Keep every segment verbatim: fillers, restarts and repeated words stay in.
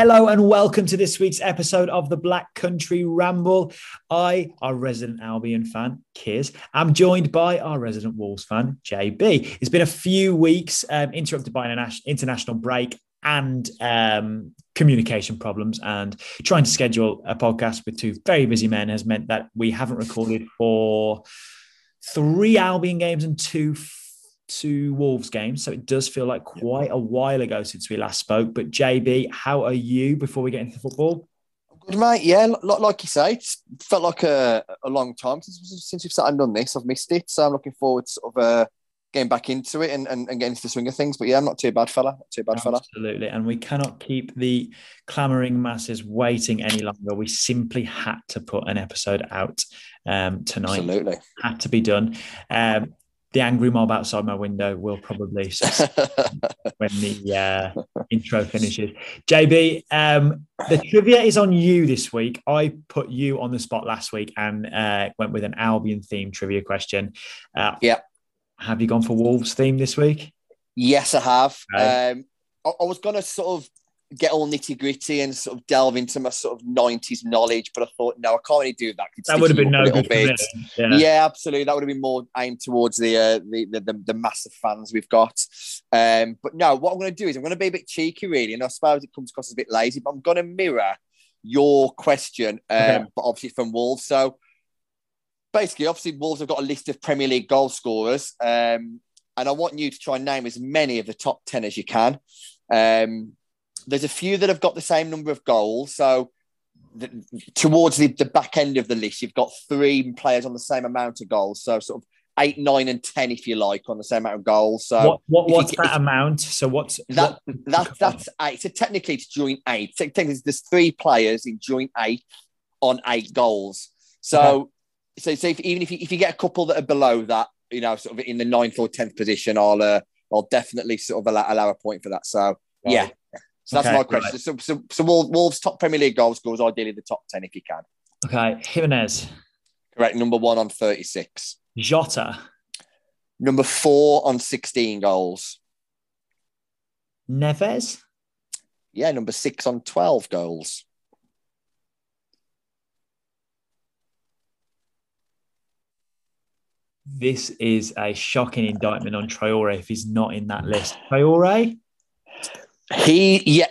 Hello and welcome to this week's episode of the Black Country Ramble. I, our resident Albion fan, Kiz, am joined by our resident Wolves fan, J B. It's been a few weeks um, interrupted by an international break and um, communication problems, and trying to schedule a podcast with two very busy men has meant that we haven't recorded for three Albion games and two two Wolves games, so it does feel like quite a while ago since we last spoke. But J B, how are you before we get into football? Good, mate. Yeah, like you say, it's felt like a, a long time since, since we've started on this. I've missed it, so I'm looking forward to sort of uh, getting back into it and, and, and getting into the swing of things. But yeah, I'm not too bad, fella. Not too bad, Absolutely. fella. Absolutely, and we cannot keep the clamouring masses waiting any longer. We simply had to put an episode out um, tonight. Absolutely, had to be done. Um, The angry mob outside my window will probably when the uh, intro finishes. J B, um, the trivia is on you this week. I put you on the spot last week and uh, went with an Albion-themed trivia question. Uh, yeah. Have you gone for Wolves-themed this week? Yes, I have. Okay. Um, I, I was going to sort of get all nitty-gritty and sort of delve into my sort of nineties knowledge, but I thought, no, I can't really do that. That would have been no good bit. Yeah. yeah, absolutely. That would have been more aimed towards the uh, the, the, the the massive fans we've got. Um, but no, what I'm going to do is I'm going to be a bit cheeky, really, and I suppose it comes across as a bit lazy, but I'm going to mirror your question, um, okay. but obviously from Wolves. So basically, obviously, Wolves have got a list of Premier League goal scorers, um, and I want you to try and name as many of the top ten as you can. Um There's a few that have got the same number of goals. So the, towards the, the back end of the list, you've got three players on the same amount of goals. So sort of eight, nine and ten, if you like, on the same amount of goals. So what, what what's you, that if, amount? So what's that? What, that that's eight. So technically it's joint eight. So technically there's three players in joint eight on eight goals. So okay. so, so if, even if you, if you get a couple that are below that, you know, sort of in the ninth or tenth position, I'll, uh, I'll definitely sort of allow, allow a point for that. So right. yeah. So that's okay, my question. Right. So, so, so Wolves' top Premier League goal scorers, ideally the top ten if you can. Okay, Jimenez. Correct, number one on thirty-six. Jota. Number four on sixteen goals. Neves. Yeah, number six on twelve goals. This is a shocking indictment on Traoré if he's not in that list. Traoré? He, yeah,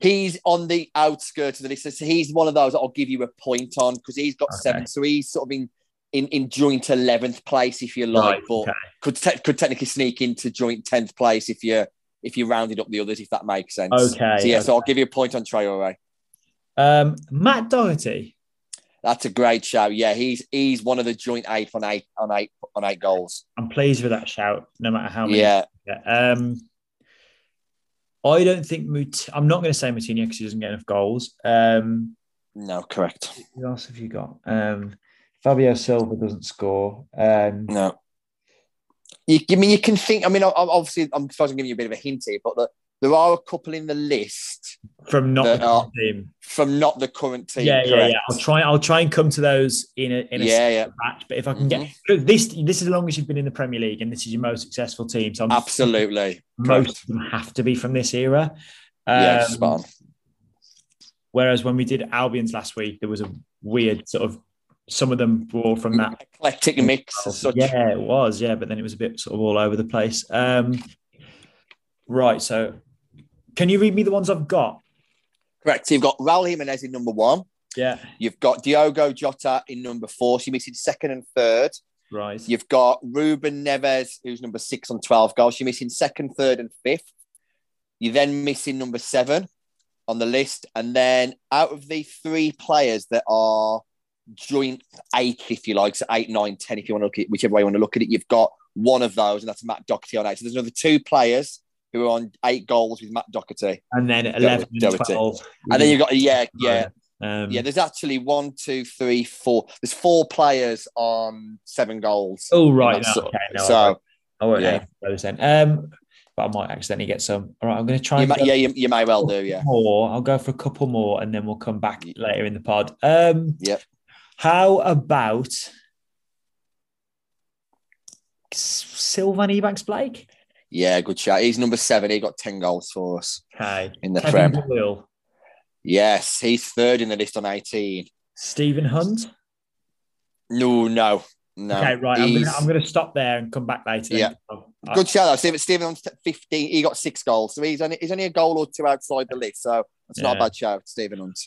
he's on the outskirts of the list. So he's one of those that I'll give you a point on because he's got okay. seven. So he's sort of in, in, in joint eleventh place, if you like, right, but okay. could te- could technically sneak into joint tenth place if you if you rounded up the others, if that makes sense. Okay. So, yeah, okay. so I'll give you a point on Traoré. Um, Matt Doherty. That's a great shout. Yeah, he's he's one of the joint eight on eight on eight on eight goals. I'm pleased with that shout, no matter how many. Yeah. yeah. Um. I don't think Mut- I'm not going to say Moutinho because he doesn't get enough goals. Um, no, correct. Who else have you got? Um, Fabio Silva doesn't score. Um, no. You, I mean, you can think. I mean, obviously, I'm supposed to give you a bit of a hint here, but the, there are a couple in the list from not the current team. From not the current team. Yeah, yeah, correct. yeah. I'll try. I'll try and come to those in a in a yeah, yeah. match. But if I can mm-hmm. get this, this is as long as you've been in the Premier League, and this is your most successful team. So I'm absolutely. Most of them have to be from this era. Um, yeah, spot on. Whereas when we did Albion's last week, there was a weird sort of, some of them were from that. Eclectic mix. Such. Yeah, it was. Yeah, but then it was a bit sort of all over the place. Um, right, so can you read me the ones I've got? Correct. So you've got Raul Jimenez in number one. Yeah. You've got Diogo Jota in number four. So you're missing second and third. Right. You've got Rúben Neves, who's number six on twelve goals. You're missing second, third, and fifth. You're then missing number seven on the list. And then out of the three players that are joint eight, if you like, so eight, nine, ten, if you want to look at it, whichever way you want to look at it, you've got one of those, and that's Matt Doherty on eight. So there's another two players who are on eight goals with Matt Doherty. And then eleven, Doherty. twelve. And then you've got, yeah, yeah. Um, yeah, there's actually one, two, three, four. There's four players on seven goals. Oh, right. No, okay, no, so, I won't, I won't yeah. those then. Um, but I might accidentally get some. All right, I'm going to try. You and may, yeah, you, you may well do, yeah. More. I'll go for a couple more and then we'll come back later in the pod. Um, yep. How about Sylvan Ebanks-Blake? Yeah, good shout. He's number seven. He got ten goals for us okay. in the Kevin Prem. Doyle. Yes, he's third in the list on eighteen. Stephen Hunt? No, no, no. Okay, right. He's... I'm going to stop there and come back later. Yeah. Oh, good right. shout out. Stephen, Stephen Hunt's fifteen. He got six goals. So he's only, he's only a goal or two outside the list. So that's yeah. not a bad shout, Stephen Hunt.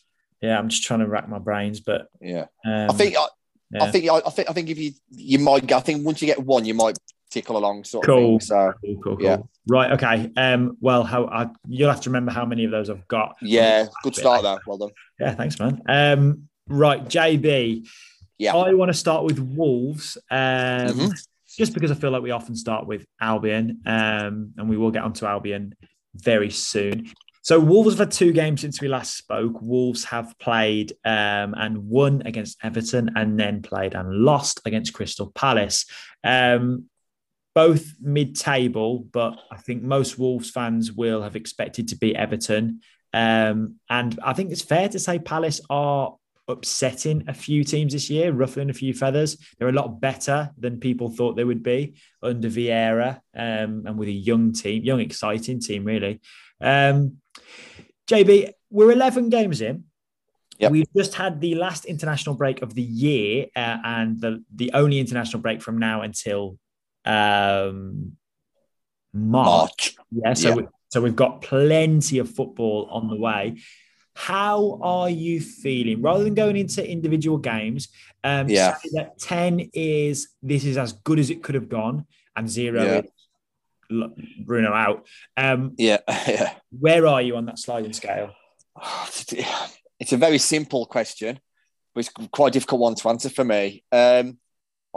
Yeah, I'm just trying to rack my brains, but yeah, um, I think I, yeah. I think I, I think I think if you you might, I think once you get one, you might tickle along sort cool. of thing. So cool, cool, cool. yeah, right, okay. Um, well, how I, you'll have to remember how many of those I've got. Yeah, good start though. Well done. Yeah, thanks, man. Um, right, J B. Yeah, I want to start with Wolves. Um, mm-hmm. just because I feel like we often start with Albion, um, and we will get onto Albion very soon. So Wolves have had two games since we last spoke. Wolves have played um, and won against Everton and then played and lost against Crystal Palace. Um, both mid-table, but I think most Wolves fans will have expected to beat Everton. Um, and I think it's fair to say Palace are upsetting a few teams this year, ruffling a few feathers. They're a lot better than people thought they would be under Vieira um, and with a young team, young, exciting team, really. Um, J B, we're eleven games in. Yep. We've just had the last international break of the year uh, and the, the only international break from now until um, March. March. Yeah, so, yep. we, so we've got plenty of football on the way. How are you feeling? Rather than going into individual games, um, yeah. say that ten is, this is as good as it could have gone, and zero yeah. is Bruno out. Um, yeah, yeah. Where are you on that sliding scale? It's a very simple question, but it's quite a difficult one to answer for me. Um,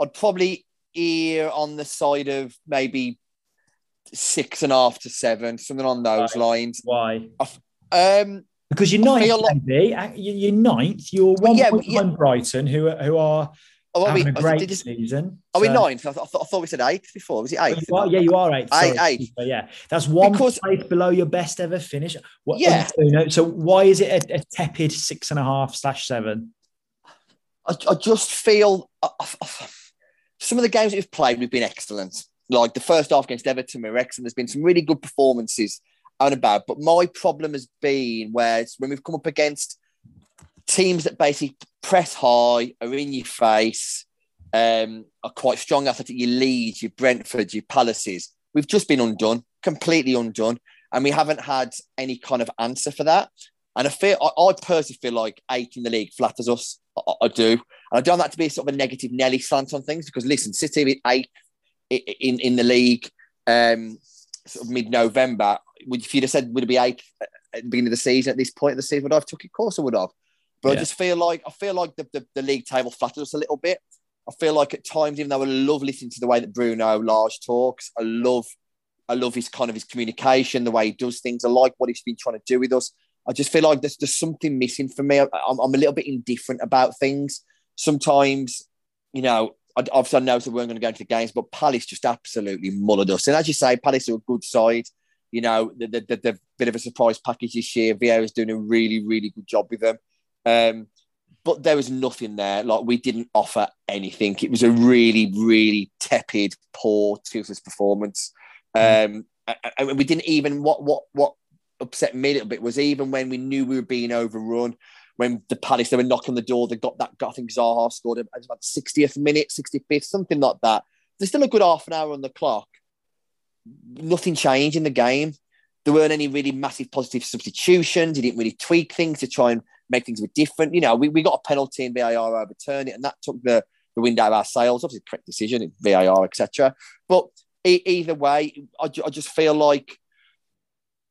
I'd probably err on the side of maybe six and a half to seven, something on those Why? lines. Why? Um, because you're ninth, like... you're ninth. You're one yeah, point yeah. behind Brighton, who are, who are. Oh, having we, a great this, season. Are so. we ninth? I, th- I, th- I thought we said eighth before. Was it eighth? You are, yeah, you are eighth. Eight, eighth. So, yeah, that's one because, place below your best ever finish. What, yeah. So why is it a, a tepid six and a half slash seven? I, I just feel I, I, some of the games that we've played, we've been excellent. Like the first half against Everton, we were excellent. There's been some really good performances out and about. But my problem has been where when we've come up against teams that basically press high, are in your face, um, are quite strong athletic, your Leeds, your Brentford, your Palaces. We've just been undone, completely undone, and we haven't had any kind of answer for that. And I feel, I, I personally feel like eight in the league flatters us. I, I do. And I don't want that to be sort of a negative Nelly slant on things because, listen, City eight in, in the league um, sort of mid-November, if you'd have said would it be eight at the beginning of the season, at this point of the season, would I have took it? Of course I would have. But yeah. I just feel like I feel like the, the, the league table flatters us a little bit. I feel like at times, even though I love listening to the way that Bruno Lage talks, I love I love his kind of his communication, the way he does things. I like what he's been trying to do with us. I just feel like there's there's something missing for me. I, I'm, I'm a little bit indifferent about things. Sometimes, you know, I, obviously I know so we weren't going to go into the games, but Palace just absolutely mullered us. And as you say, Palace are a good side. You know, the the, the, the bit of a surprise package this year. Vieira's doing a really, really good job with them. Um, but there was nothing there. Like we didn't offer anything. It was a really, really tepid, poor, toothless performance. Um, and we didn't even what what what upset me a little bit was even when we knew we were being overrun. When the Palace they were knocking on the door, they got that. I think Zaha scored. It was about the sixtieth minute, sixty-fifth, something like that. There's still a good half an hour on the clock. Nothing changed in the game. There weren't any really massive positive substitutions. He didn't really tweak things to try and make things a bit different. You know, we, we got a penalty and V A R overturned it, and that took the, the wind out of our sails. Obviously, correct decision, V A R, et cetera. But e- either way, I, ju- I just feel like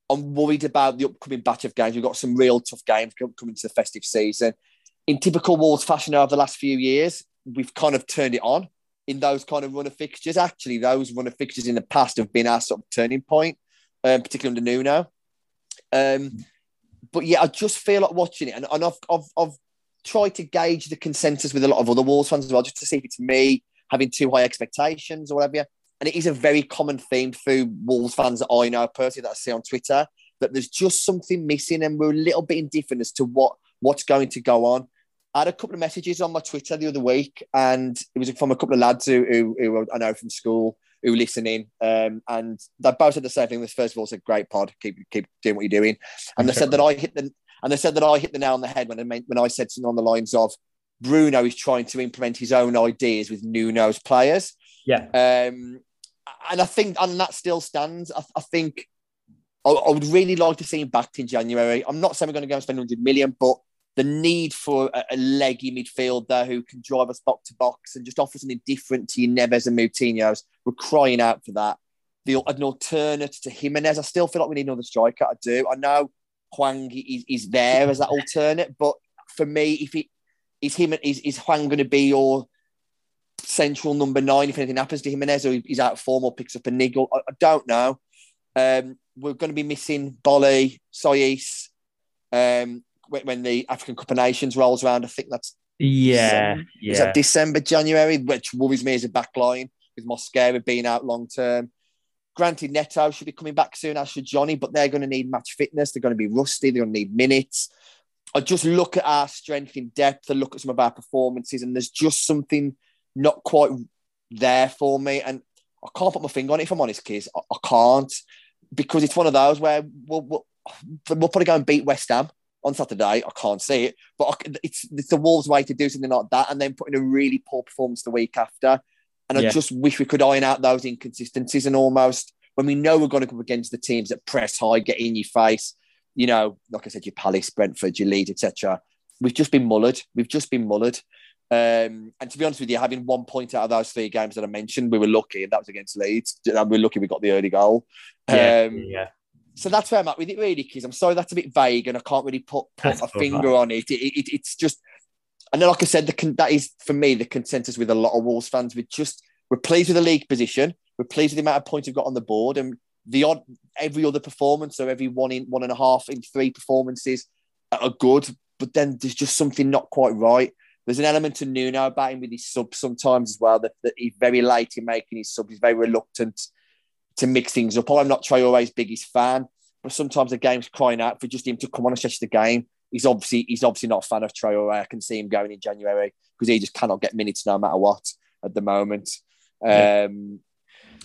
I'm worried about the upcoming batch of games. We've got some real tough games coming to the festive season. In typical Wolves fashion over the last few years, we've kind of turned it on in those kind of run of fixtures. Actually, those run of fixtures in the past have been our sort of turning point, um, particularly under Nuno. Um But yeah, I just feel like watching it, and, and I've, I've I've tried to gauge the consensus with a lot of other Wolves fans as well, just to see if it's me having too high expectations or whatever. And it is a very common theme through Wolves fans that I know personally that I see on Twitter that there's just something missing, and we're a little bit indifferent as to what what's going to go on. I had a couple of messages on my Twitter the other week, and it was from a couple of lads who who, who I know from school who listen in, um, and they both said the same thing. This first of all said, "Great pod, keep keep doing what you're doing," and they said that I hit the And they said that I hit the nail on the head when I, meant, when I said something on the lines of Bruno is trying to implement his own ideas with Nuno's players. Yeah. Um, and I think, and that still stands. I, I think I, I would really like to see him back in January. I'm not saying we're going to go and spend one hundred million, but the need for a, a leggy midfielder who can drive us box to box and just offer something different to your Neves and Moutinho's, we're crying out for that. The, an alternate to Jimenez. I still feel like we need another striker. I do. I know Hwang is, is there as that alternate, but for me, if it is him, is, is Hwang going to be your central number nine if anything happens to Jimenez, or he's out of form or picks up a niggle? I, I don't know. Um, we're going to be missing Boly, Saïss, um, when, when the African Cup of Nations rolls around. I think that's yeah, December, yeah. Is that December, January, which worries me as a back line with Mosquera being out long term. Granted, Neto should be coming back soon, as should Johnny, but they're going to need match fitness. They're going to be rusty. They're going to need minutes. I just look at our strength in depth. I look at some of our performances, and there's just something not quite there for me. And I can't put my finger on it, if I'm honest, kids. I, I can't, because it's one of those where we'll, we'll, we'll probably go and beat West Ham on Saturday. I can't see it. But I, it's, it's the Wolves' way to do something like that, and then put in a really poor performance the week after. And yeah. I just wish we could iron out those inconsistencies, and almost when we know we're going to come against the teams that press high, get in your face, you know, like I said, your Palace, Brentford, your Leeds, et cetera. We've just been mullered. We've just been mullered. Um, and to be honest with you, having one point out of those three games that I mentioned, we were lucky, and that was against Leeds. We were lucky we got the early goal. Yeah. Um, yeah. So that's where I'm at with it, really, kids. I'm sorry that's a bit vague, and I can't really put, put a finger on it. It, it, it it's just... And then, like I said, the con- that is, for me, the consensus with a lot of Wolves fans. We're just, we're pleased with the league position. We're pleased with the amount of points we've got on the board. And the odd, every other performance, or every one in one and a half in three performances are good. But then there's just something not quite right. There's an element to Nuno about him with his subs sometimes as well, that, that he's very late in making his subs. He's very reluctant to mix things up. I'm not Traoré's biggest fan, but sometimes the game's crying out for just him to come on and stretch the game. He's obviously he's obviously not a fan of Traoré. I can see him going in January, because he just cannot get minutes no matter what at the moment. Yeah. Um,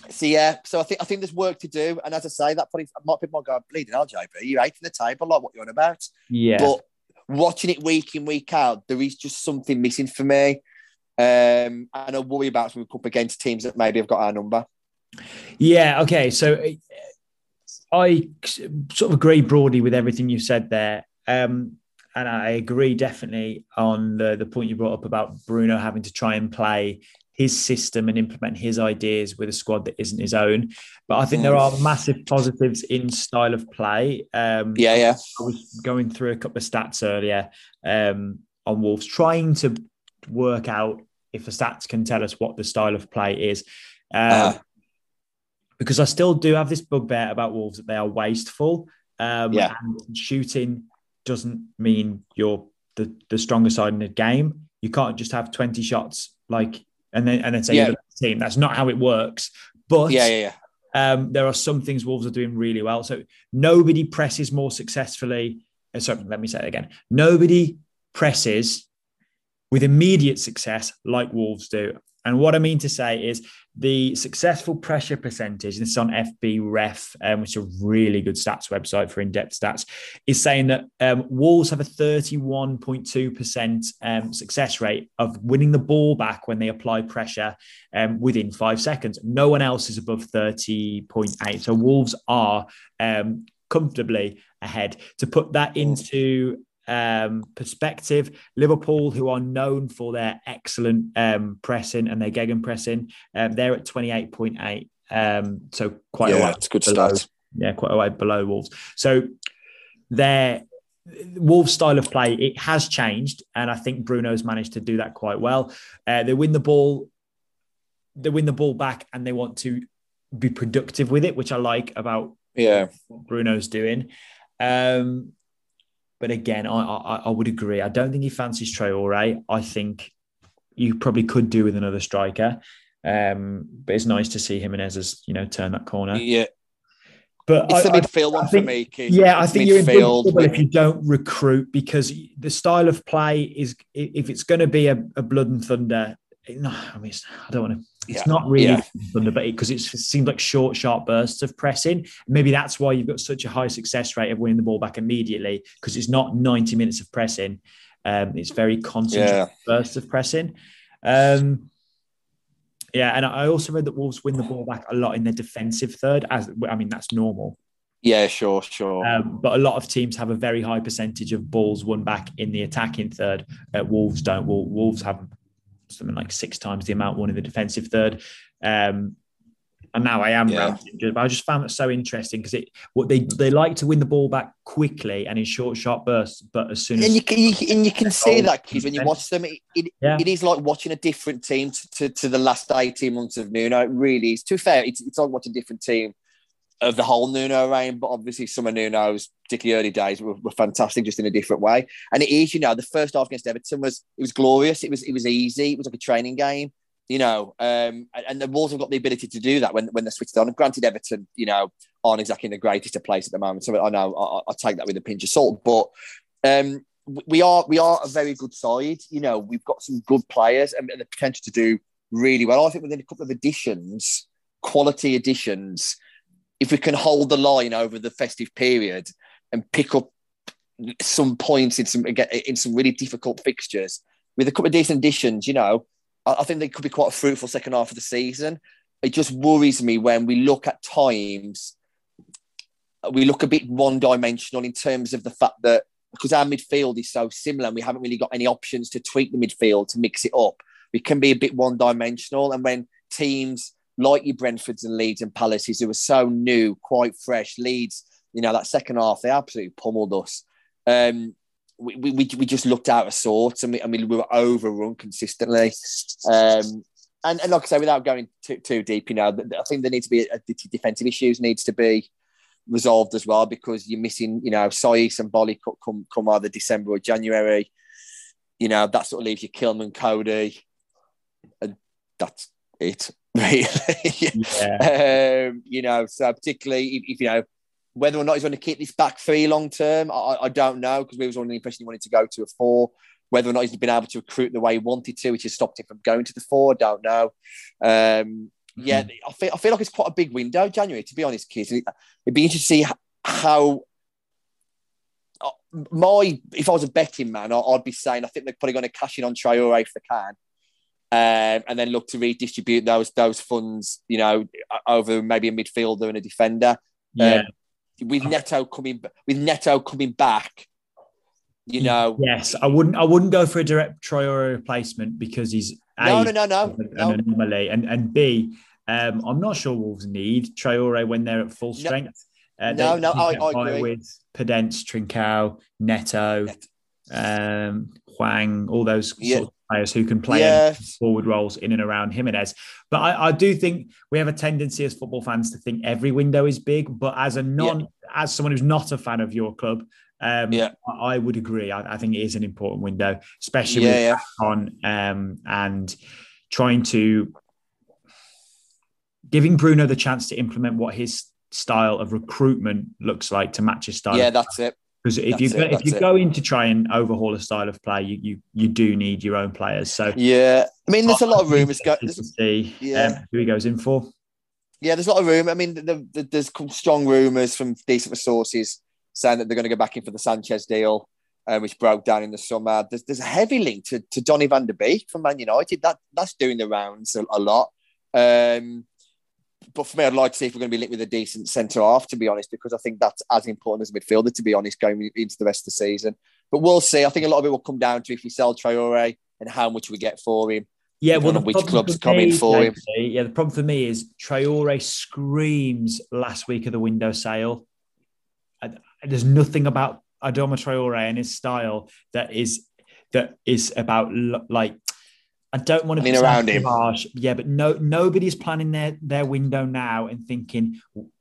so yeah, so I think I think there's work to do. And as I say, that probably might be my guy bleeding out, J B. You're eighth in the table, like what you're on about. Yeah. But watching it week in, week out, there is just something missing for me. Um, and I worry about it when we come up against teams that maybe have got our number. Yeah. Okay. So I sort of agree broadly with everything you said there. Um, and I agree definitely on the, the point you brought up about Bruno having to try and play his system and implement his ideas with a squad that isn't his own. But I think there are massive positives in style of play. Um, yeah, yeah. I was going through a couple of stats earlier um, on Wolves, trying to work out if the stats can tell us what the style of play is. Um, uh. Because I still do have this bugbear about Wolves that they are wasteful um, yeah. and shooting doesn't mean you're the, the stronger side in the game. You can't just have twenty shots like and then and then say yeah. you're the team. That's not how it works. But yeah, yeah, yeah. Um, there are some things Wolves are doing really well. So nobody presses more successfully. Sorry, let me say it again. Nobody presses with immediate success like Wolves do. And what I mean to say is the successful pressure percentage, and this is on F B Ref, um, which is a really good stats website for in-depth stats, is saying that um, Wolves have a thirty-one point two percent um, success rate of winning the ball back when they apply pressure um, within five seconds. No one else is above thirty point eight. So Wolves are um, comfortably ahead. To put that into... Um, perspective, Liverpool, who are known for their excellent um, pressing and their gegenpressing, um, they're at twenty-eight point eight, um, so quite yeah, a way that's good below, start. Yeah, quite a way below Wolves. So their Wolves' style of play, it has changed, and I think Bruno's managed to do that quite well. Uh, they win the ball, they win the ball back, and they want to be productive with it, which I like about yeah what Bruno's doing. Um, But again, I, I I would agree. I don't think he fancies Traoré. I think you probably could do with another striker. Um, but it's nice to see Jimenez has, you know, turn that corner. Yeah. But it's I, the midfield I, one I think, for me, Keith. Yeah, I think midfield. You're in big trouble if you don't recruit, because the style of play is, if it's going to be a, a blood and thunder, no, I mean, I don't want to It's yeah. not really yeah. thunder, but because it, it seemed like short, sharp bursts of pressing. Maybe that's why you've got such a high success rate of winning the ball back immediately, because it's not ninety minutes of pressing. Um, it's very concentrated yeah. bursts of pressing. Um, yeah, and I also read that Wolves win the ball back a lot in their defensive third. As I mean, that's normal. Yeah, sure, sure. Um, but a lot of teams have a very high percentage of balls won back in the attacking third. Uh, Wolves don't. Wolves have something like six times the amount won in the defensive third. Um, and now I am yeah. ranting, but I just found that so interesting because it what they they like to win the ball back quickly and in short, sharp bursts. But as soon as and you can, you, and you can see that, kids, when you watch them, it, it, yeah. it is like watching a different team to, to, to the last eighteen months of Nuno. It really is. To be fair, it's, it's like watching a different team of the whole Nuno reign, but obviously some of Nuno's, particularly early days, were, were fantastic, just in a different way. And it is, you know, the first half against Everton was, it was glorious. It was, it was easy. It was like a training game, you know, um, and, and the Wolves have got the ability to do that when, when they're switched on. And granted, Everton, you know, aren't exactly in the greatest of place at the moment. So I know I, I take that with a pinch of salt, but um, we are, we are a very good side. You know, we've got some good players and, and the potential to do really well. I think within a couple of additions, quality additions, if we can hold the line over the festive period and pick up some points in some in some really difficult fixtures with a couple of decent additions, you know, I think they could be quite a fruitful second half of the season. It just worries me when we look at times, we look a bit one-dimensional in terms of the fact that because our midfield is so similar and we haven't really got any options to tweak the midfield to mix it up, we can be a bit one-dimensional. And when teams like your Brentfords and Leeds and Palaces, who were so new, quite fresh. Leeds, you know, that second half, they absolutely pummeled us. Um, we, we we just looked out of sorts and we, I mean, we were overrun consistently. Um, and, and like I say, without going too, too deep, you know, I think there needs to be, a, defensive issues needs to be resolved as well, because you're missing, you know, Saïss and Boly come, come either December or January. You know, that sort of leaves you Kilman, Cody. And that's it. Really, yeah. um, you know, so particularly if, if you know whether or not he's going to keep this back three long term, I, I don't know, because we was under the impression he wanted to go to a four. Whether or not he's been able to recruit the way he wanted to, which has stopped him from going to the four, I don't know. Um, mm-hmm. Yeah, I feel I feel like it's quite a big window, January, to be honest, kids. It'd be interesting to see how. Uh, my if I was a betting man, I, I'd be saying I think they're probably going to cash in on Traoré if they can. Um, and then look to redistribute those those funds, you know, over maybe a midfielder and a defender. Yeah. Um, with Neto coming, with Neto coming back, you know. Yes, I wouldn't. I wouldn't go for a direct Traoré replacement because he's a, no, no, no, no, an no. anomaly, and and B, um, I'm not sure Wolves need Traoré when they're at full strength. No, uh, no, no I, I agree with Pedence, Trincao, Neto, um, Hwang, all those. Yeah. Sort of players who can play yes. forward roles in and around Jimenez. But I, I do think we have a tendency as football fans to think every window is big, but as a non, yeah. as someone who's not a fan of your club, um, yeah. I, I would agree. I, I think it is an important window, especially yeah, yeah. on um, and trying to giving Bruno the chance to implement what his style of recruitment looks like to match his style. Yeah, that's it. Because if that's you go, it, if you it. go in to try and overhaul a style of play, you you you do need your own players. So yeah, I mean, there's a lot of rumours going. Yeah, um, who he goes in for? Yeah, there's a lot of rumour. I mean, the, the, there's strong rumours from decent sources saying that they're going to go back in for the Sanchez deal, uh, which broke down in the summer. There's there's a heavy link to to Donny van de Beek from Man United. That that's doing the rounds a, a lot. Um, But for me, I'd like to see if we're going to be linked with a decent centre-half, to be honest, because I think that's as important as a midfielder, to be honest, going into the rest of the season. But we'll see. I think a lot of it will come down to if we sell Traoré and how much we get for him. Yeah, well, which clubs come in for him. Yeah, the problem for me is Traoré screams last week of the window sale. There's nothing about Adama Traoré and his style that is that is about, like, I don't want to I mean, be around him. Harsh. Yeah, but no, nobody's planning their, their window now and thinking,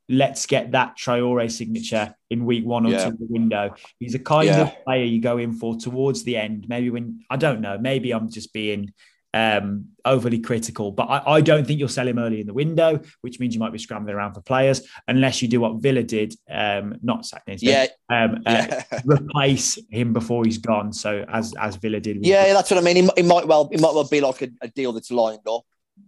let's get that Traoré signature in week one or yeah. two of the window. He's a kind yeah. of player you go in for towards the end. Maybe when, I don't know, maybe I'm just being um, overly critical, but I, I don't think you'll sell him early in the window, which means you might be scrambling around for players unless you do what Villa did, um, not sack him, yeah. um, uh, yeah. replace him before he's gone. So as as Villa did. Yeah, that's what I mean. It might well it might well be like a, a deal that's lined up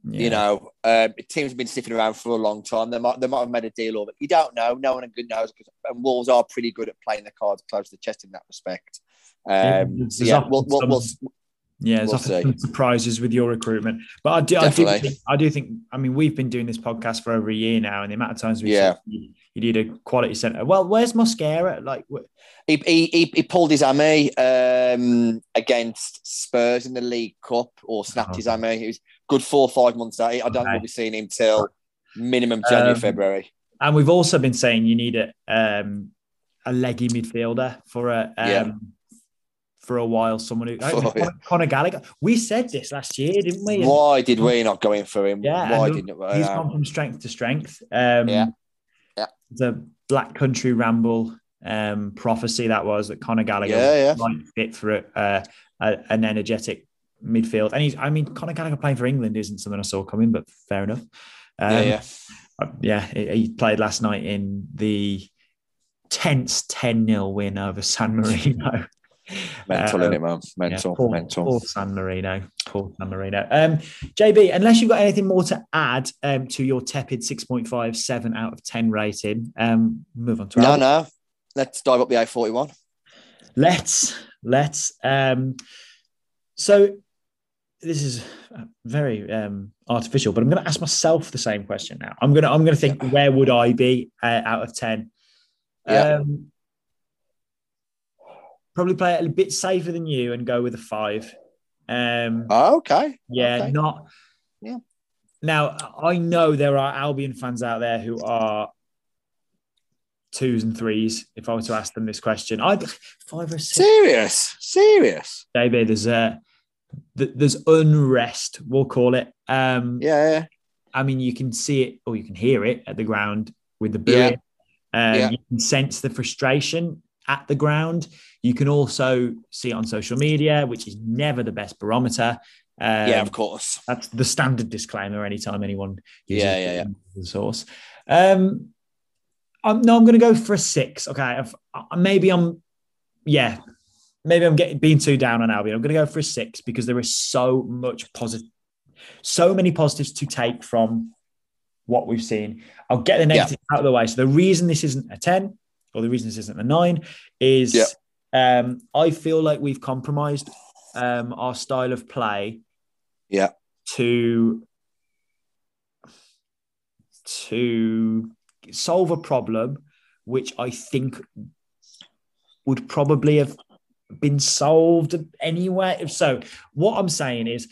Yeah. You know, um, teams have been sniffing around for a long time. They might, they might have made a deal of it. You don't know. No one knows. And Wolves are pretty good at playing the cards close to the chest in that respect. Um, so yeah, we'll, we'll, we'll, yeah, there's we'll often some surprises with your recruitment. But I do, I do, think, I do think. I mean, we've been doing this podcast for over a year now, and the amount of times we yeah. said you, you need a quality centre. Well, where's Mosquera? Like, wh- he, he he pulled his hammy um, against Spurs in the League Cup, or snapped oh. his hammy. He was good four or five months out. I don't okay. think we'll be seeing him till minimum January, um, February. And we've also been saying you need a um, a leggy midfielder for a. Um, yeah. For a while, someone who oh, yeah. Conor Gallagher. We said this last year, didn't we? And why did we not go in for him? Yeah, why didn't we? He's gone from strength to strength. Um, yeah, yeah. The Black Country Ramble um, prophecy that was that Conor Gallagher yeah, yeah. might fit for a, uh, a, an energetic midfield. And he's, I mean, Conor Gallagher playing for England isn't something I saw coming, but fair enough. Um, yeah, yeah. yeah. He played last night in the tense ten nil win over San Marino. Mental, uh, innit, man? Mental, yeah, poor, mental. Poor San Marino. Poor San Marino. Um, J B, unless you've got anything more to add um, to your tepid six point five, seven out of ten rating, um, move on to No, Albion. no. Let's dive up the A forty-one. Let's. Let's. Um, so this is very um, artificial, but I'm going to ask myself the same question now. I'm going to I'm going to think, yeah. where would I be uh, out of ten? Yeah. Um, Probably play it a bit safer than you and go with a five. Um, oh, okay. Yeah, okay. not. Yeah. Now, I know there are Albion fans out there who are twos and threes. If I were to ask them this question, I'd five or six. Serious, serious. Baby, there's a there's unrest. We'll call it. Um, yeah. I mean, you can see it or you can hear it at the ground with the booing. Yeah. Um, yeah. You can sense the frustration at the ground. You can also see it on social media, which is never the best barometer. Um, yeah, of course. That's the standard disclaimer anytime anyone uses yeah, yeah, yeah. the source. Um, I'm, no, I'm going to go for a six. Okay, I've, I, maybe I'm, yeah, maybe I'm getting being too down on Albion. I'm going to go for a six because there is so much positive, so many positives to take from what we've seen. I'll get the negative yeah. out of the way. So the reason this isn't a ten, or the reason this isn't a nine, is... Yeah. Um, I feel like we've compromised um, our style of play yeah. to, to solve a problem which I think would probably have been solved anyway. So what I'm saying is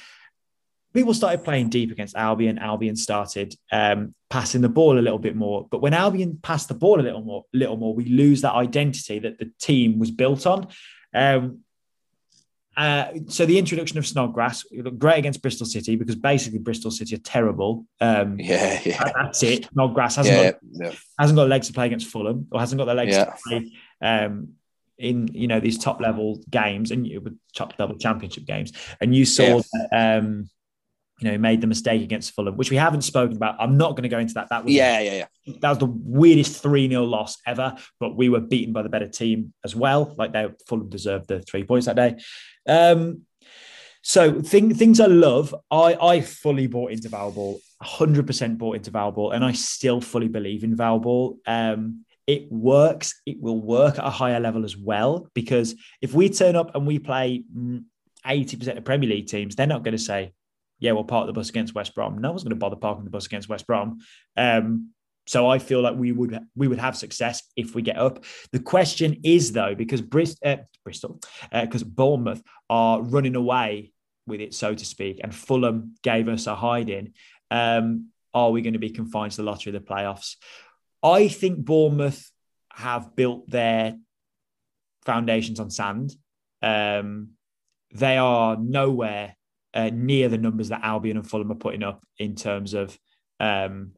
people started playing deep against Albion. Albion started um, passing the ball a little bit more. But when Albion passed the ball a little more, little more, we lose that identity that the team was built on. Um, uh, so the introduction of Snodgrass looked great against Bristol City because basically Bristol City are terrible. Um, yeah, yeah. That's it. Snodgrass hasn't, yeah, got, yeah. hasn't got legs to play against Fulham, or hasn't got the legs yeah. to play um, in you know these top level games and top level championship games. And you saw yeah. that. Um, You know, made the mistake against Fulham, which we haven't spoken about. I'm not going to go into that. That was yeah, yeah, yeah. That was the weirdest three nil loss ever, but we were beaten by the better team as well. Like they Fulham deserved the three points that day. Um, so thing, things I love, I I fully bought into Val Ball, one hundred percent bought into Val Ball, and I still fully believe in Val Ball. Um, it works. It will work at a higher level as well, because if we turn up and we play eighty percent of Premier League teams, they're not going to say, yeah, we'll park the bus against West Brom. No one's going to bother parking the bus against West Brom. Um, so I feel like we would we would have success if we get up. The question is, though, because Brist- uh, Bristol, because uh, Bournemouth are running away with it, so to speak, and Fulham gave us a hiding, um, are we going to be confined to the lottery of the playoffs? I think Bournemouth have built their foundations on sand. Um, they are nowhere... Uh, near the numbers that Albion and Fulham are putting up in terms of um,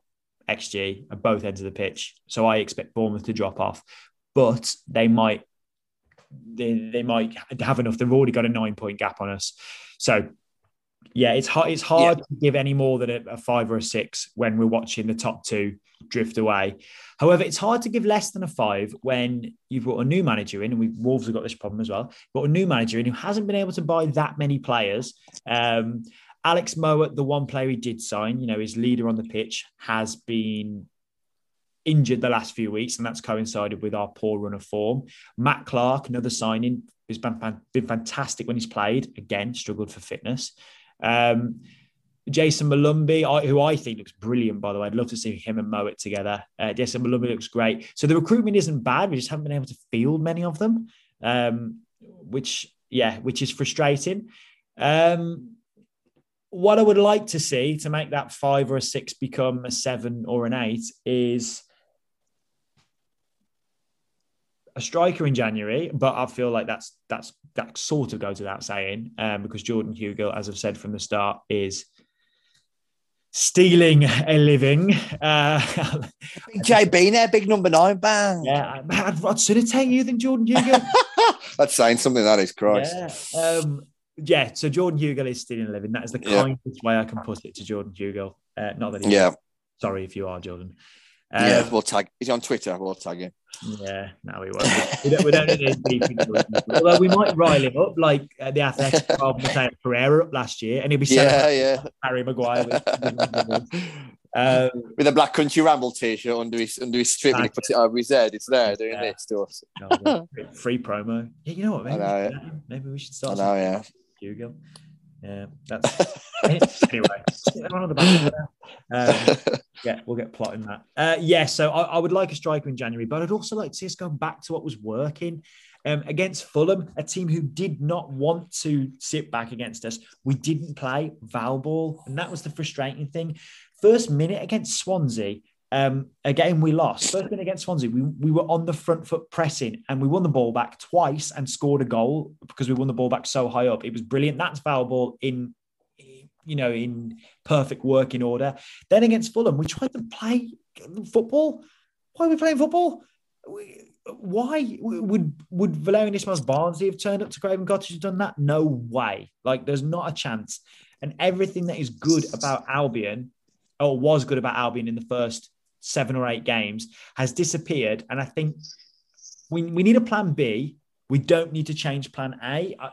X G at both ends of the pitch. So I expect Bournemouth to drop off, but they might they, they might have enough. They've already got a nine point gap on us. So yeah, it's hard. It's hard yeah. to give any more than a, a five or a six when we're watching the top two drift away. However, it's hard to give less than a five when you've got a new manager in, and we Wolves have got this problem as well. You've got a new manager in who hasn't been able to buy that many players, um, Alex Mowatt, the one player he did sign, you know, his leader on the pitch, has been injured the last few weeks, and that's coincided with our poor run of form. Matt Clark, another signing, has been, been fantastic when he's played. Again, struggled for fitness. Um, Jason Malumbi, who I think looks brilliant, by the way. I'd love to see him and Mowatt together. Uh, Jason Malumbi looks great. So the recruitment isn't bad. We just haven't been able to field many of them, um, which, yeah, which is frustrating. Um, what I would like to see to make that five or a six become a seven or an eight is a striker in January, but I feel like that's that's that sort of goes without saying, um, because Jordan Hugill, as I've said from the start, is stealing a living. Uh, J B there, big number nine, bang. Yeah, I'd, I'd sooner take you than Jordan Hugill. That's saying something, that is, Christ. Yeah, um, yeah, so Jordan Hugill is stealing a living. That is the yeah. kindest way I can put it to Jordan Hugill. Uh, not that he's yeah. sorry if you are, Jordan. Um, yeah, we'll tag. He's on Twitter. We'll tag him. Yeah, no, we won't. We don't, we don't need those people. Although we might rile him up, like uh, the Athletic of Mateo Pereira up last year, and he'll be selling yeah, yeah. Harry Maguire with, um, with a Black Country Ramble T-shirt under his under his strip, and he puts it over his head. It's there doing yeah. this to us. No, free promo. Yeah, you know what? Maybe, know, yeah. maybe we should start. I know, yeah. Google. Yeah, that's anyway. On the back um, yeah, we'll get plotting that. Uh, yeah, so I, I would like a striker in January, but I'd also like to see us go back to what was working um, against Fulham, a team who did not want to sit back against us. We didn't play Val ball, and that was the frustrating thing. First minute against Swansea, um, a game we lost. First minute against Swansea, we we were on the front foot pressing, and we won the ball back twice and scored a goal because we won the ball back so high up. It was brilliant. That's foul ball in, you know, in perfect working order. Then against Fulham, we tried to play football. Why are we playing football? We, why would would Valérien Ismaël Barnsley have turned up to Craven Cottage and done that? No way. Like, there's not a chance. And everything that is good about Albion, or was good about Albion in the first seven or eight games, has disappeared. And I think we we need a plan B. We don't need to change plan A. I,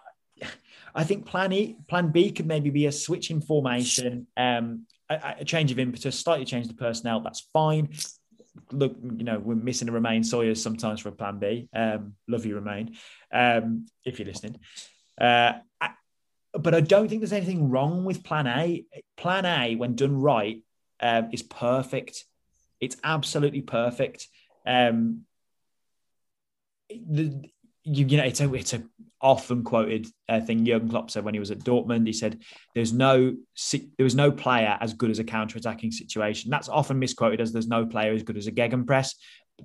I think plan E, plan B could maybe be a switch in formation, um, a, a change of impetus, slightly change the personnel. That's fine. Look, you know, we're missing a Romain Sawyers sometimes for a plan B. Um, love you, Romain, um, if you're listening. Uh, I, but I don't think there's anything wrong with plan A. Plan A, when done right, um, is perfect. It's absolutely perfect. Um, the, you, you know, it's a it's a often quoted uh, thing Jurgen Klopp said when he was at Dortmund. He said, "There's no there was no player as good as a counter-attacking situation." That's often misquoted as "There's no player as good as a gegenpress."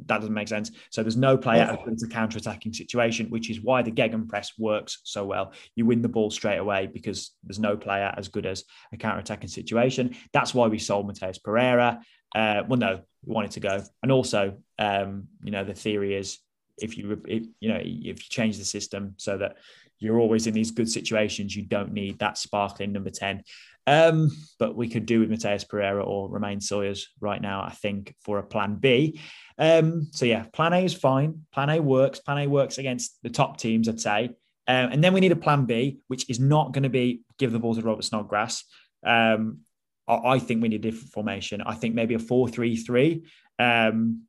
That doesn't make sense. So there's no player as good as a counter-attacking situation, which is why the gegenpress works so well. You win the ball straight away because there's no player as good as a counter-attacking situation. That's why we sold Mateus Pereira. Uh, well, no, we wanted to go. And also, um, you know, the theory is, if you, if, you know, if you change the system so that you're always in these good situations, you don't need that sparkling number ten. Um, but we could do with Mateus Pereira or Romain Sawyers right now, I think, for a plan B. Um, so yeah, plan A is fine. Plan A works. Plan A works against the top teams, I'd say. Um, and then we need a plan B, which is not going to be give the ball to Robert Snodgrass. Um, I, I think we need a different formation. I think maybe a four three three. Um,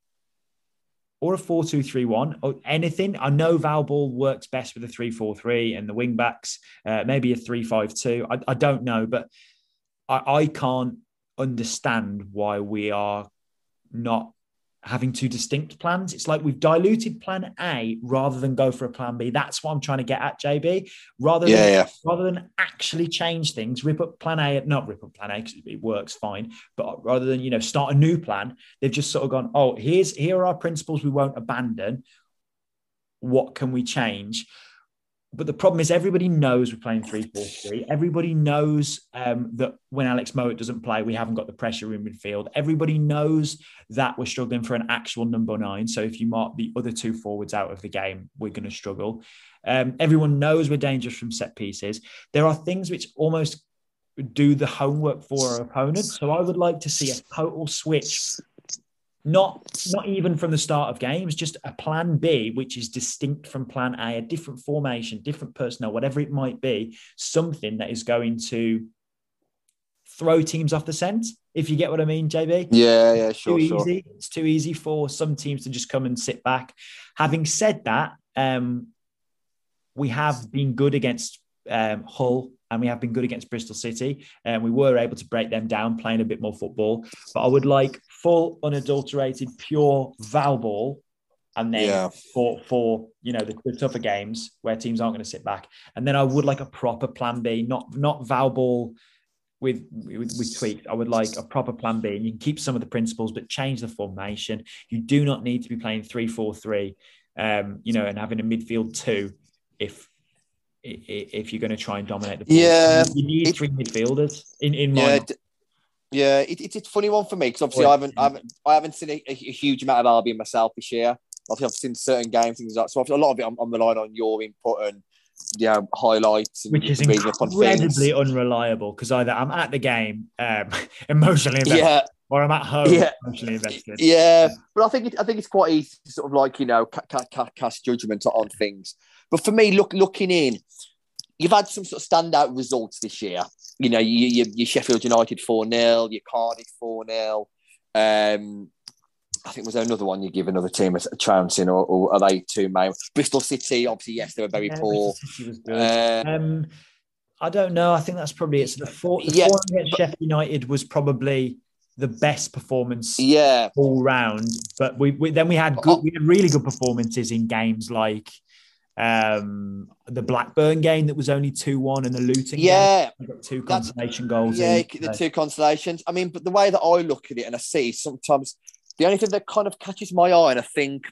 Or a four two three one, or anything. I know Valball works best with a three four three and the wing backs, uh, maybe a three five two. I, I don't know, but I, I can't understand why we are not having two distinct plans. It's like we've diluted plan A rather than go for a plan B. That's what I'm trying to get at, J B. Rather, yeah, than, yeah. rather than actually change things, rip up plan A, not rip up plan A because it works fine, but rather than, you know, start a new plan, they've just sort of gone, oh, here's here are our principles we won't abandon. What can we change? But the problem is everybody knows we're playing three four three. Everybody knows um, that when Alex Mowatt doesn't play, we haven't got the pressure in midfield. Everybody knows that we're struggling for an actual number nine. So if you mark the other two forwards out of the game, we're going to struggle. Um, everyone knows we're dangerous from set pieces. There are things which almost do the homework for our opponent. So I would like to see a total switch, Not not even from the start of games, just a plan B, which is distinct from plan A, a different formation, different personnel, whatever it might be, something that is going to throw teams off the scent, if you get what I mean, J B. Yeah, yeah, sure, it's too sure. easy. It's too easy for some teams to just come and sit back. Having said that, um, we have been good against um, Hull and we have been good against Bristol City, and we were able to break them down playing a bit more football. But I would like full, unadulterated, pure Val ball. And then yeah. for, for, you know, the, the tougher games where teams aren't going to sit back. And then I would like a proper plan B, not not Val ball with, with, with tweaks. I would like a proper plan B. And you can keep some of the principles, but change the formation. You do not need to be playing three four three, um, you know, and having a midfield two if if you're going to try and dominate the ball. Yeah. You need it, three midfielders in, in my yeah, yeah, it, it's a funny one for me because obviously yeah. I, haven't, I, haven't, I haven't seen a, a huge amount of Albion myself this year. I've seen certain games, things like that. So a lot of it, I'm, I'm relying on your input and you know, highlights. And which is incredibly unreliable because either I'm at the game um, emotionally invested yeah. or I'm at home yeah. emotionally invested. Yeah, but I think it, I think it's quite easy to sort of like, you know, cast, cast, cast judgment on things. But for me, look, looking in, you've had some sort of standout results this year. You know, you, you, your Sheffield United four nil, your Cardiff four nil, um... I think was there another one you give another team a chance in, or, or are they too main? Bristol City, obviously, yes, they were very yeah, poor. Uh, um, I don't know. I think that's probably it. So the four, the yeah, four against Sheffield United was probably the best performance yeah. all round. But we, we then we had good, we had really good performances in games like um, the Blackburn game that was only two one and the Luton yeah, game. We got two consolation goals. Yeah, in, the so. two consolations. I mean, but the way that I look at it and I see sometimes. The only thing that kind of catches my eye, and I think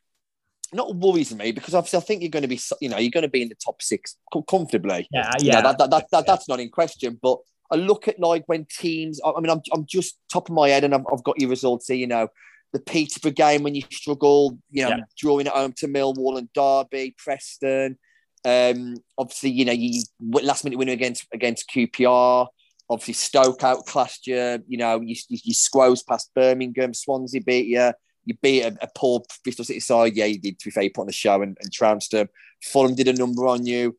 not worries me, because obviously I think you're going to be, you know, you're going to be in the top six comfortably. Yeah, yeah. You know, that, that, that, that, that's not in question. But I look at like when teams. I mean, I'm I'm just top of my head, and I've, I've got your results here. You know, the Peterborough game when you struggled, you know, yeah. drawing at home to Millwall and Derby, Preston. Um, obviously, you know, you last minute winner against against Q P R. Obviously, Stoke outclassed you. You know, you, you, you squoze past Birmingham. Swansea beat you. You beat a, a poor Bristol City side. Yeah, you did, to be fair, you put on a show and, and trounced them. Fulham did a number on you.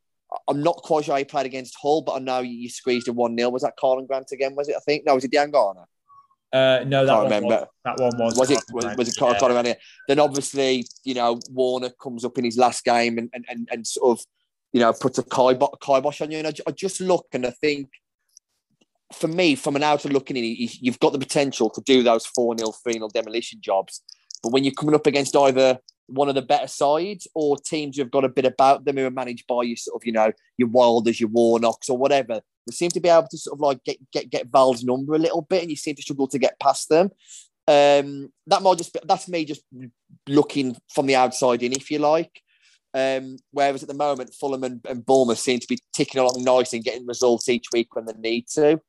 I'm not quite sure how you played against Hull, but I know you, you squeezed a one nil. Was that Karlan Grant again, was it, I think? No, was it Diangana? Uh, no, that I can't one remember. Was, that one was. Was it, was, was it Karlan yeah. Grant again? Then, obviously, you know, Warner comes up in his last game and, and, and, and sort of, you know, puts a kibosh on you. And I, I just look and I think, for me, from an outer looking in, you've got the potential to do those four nil, three nil demolition jobs. But when you're coming up against either one of the better sides or teams who've got a bit about them who are managed by you, sort of, you know, your Wilders, your Warnocks or whatever, they seem to be able to sort of like get get get Val's number a little bit and you seem to struggle to get past them. Um, that might just be, that's me just looking from the outside in, if you like. Um, whereas at the moment, Fulham and, and Bournemouth seem to be ticking along nice and getting results each week when they need to.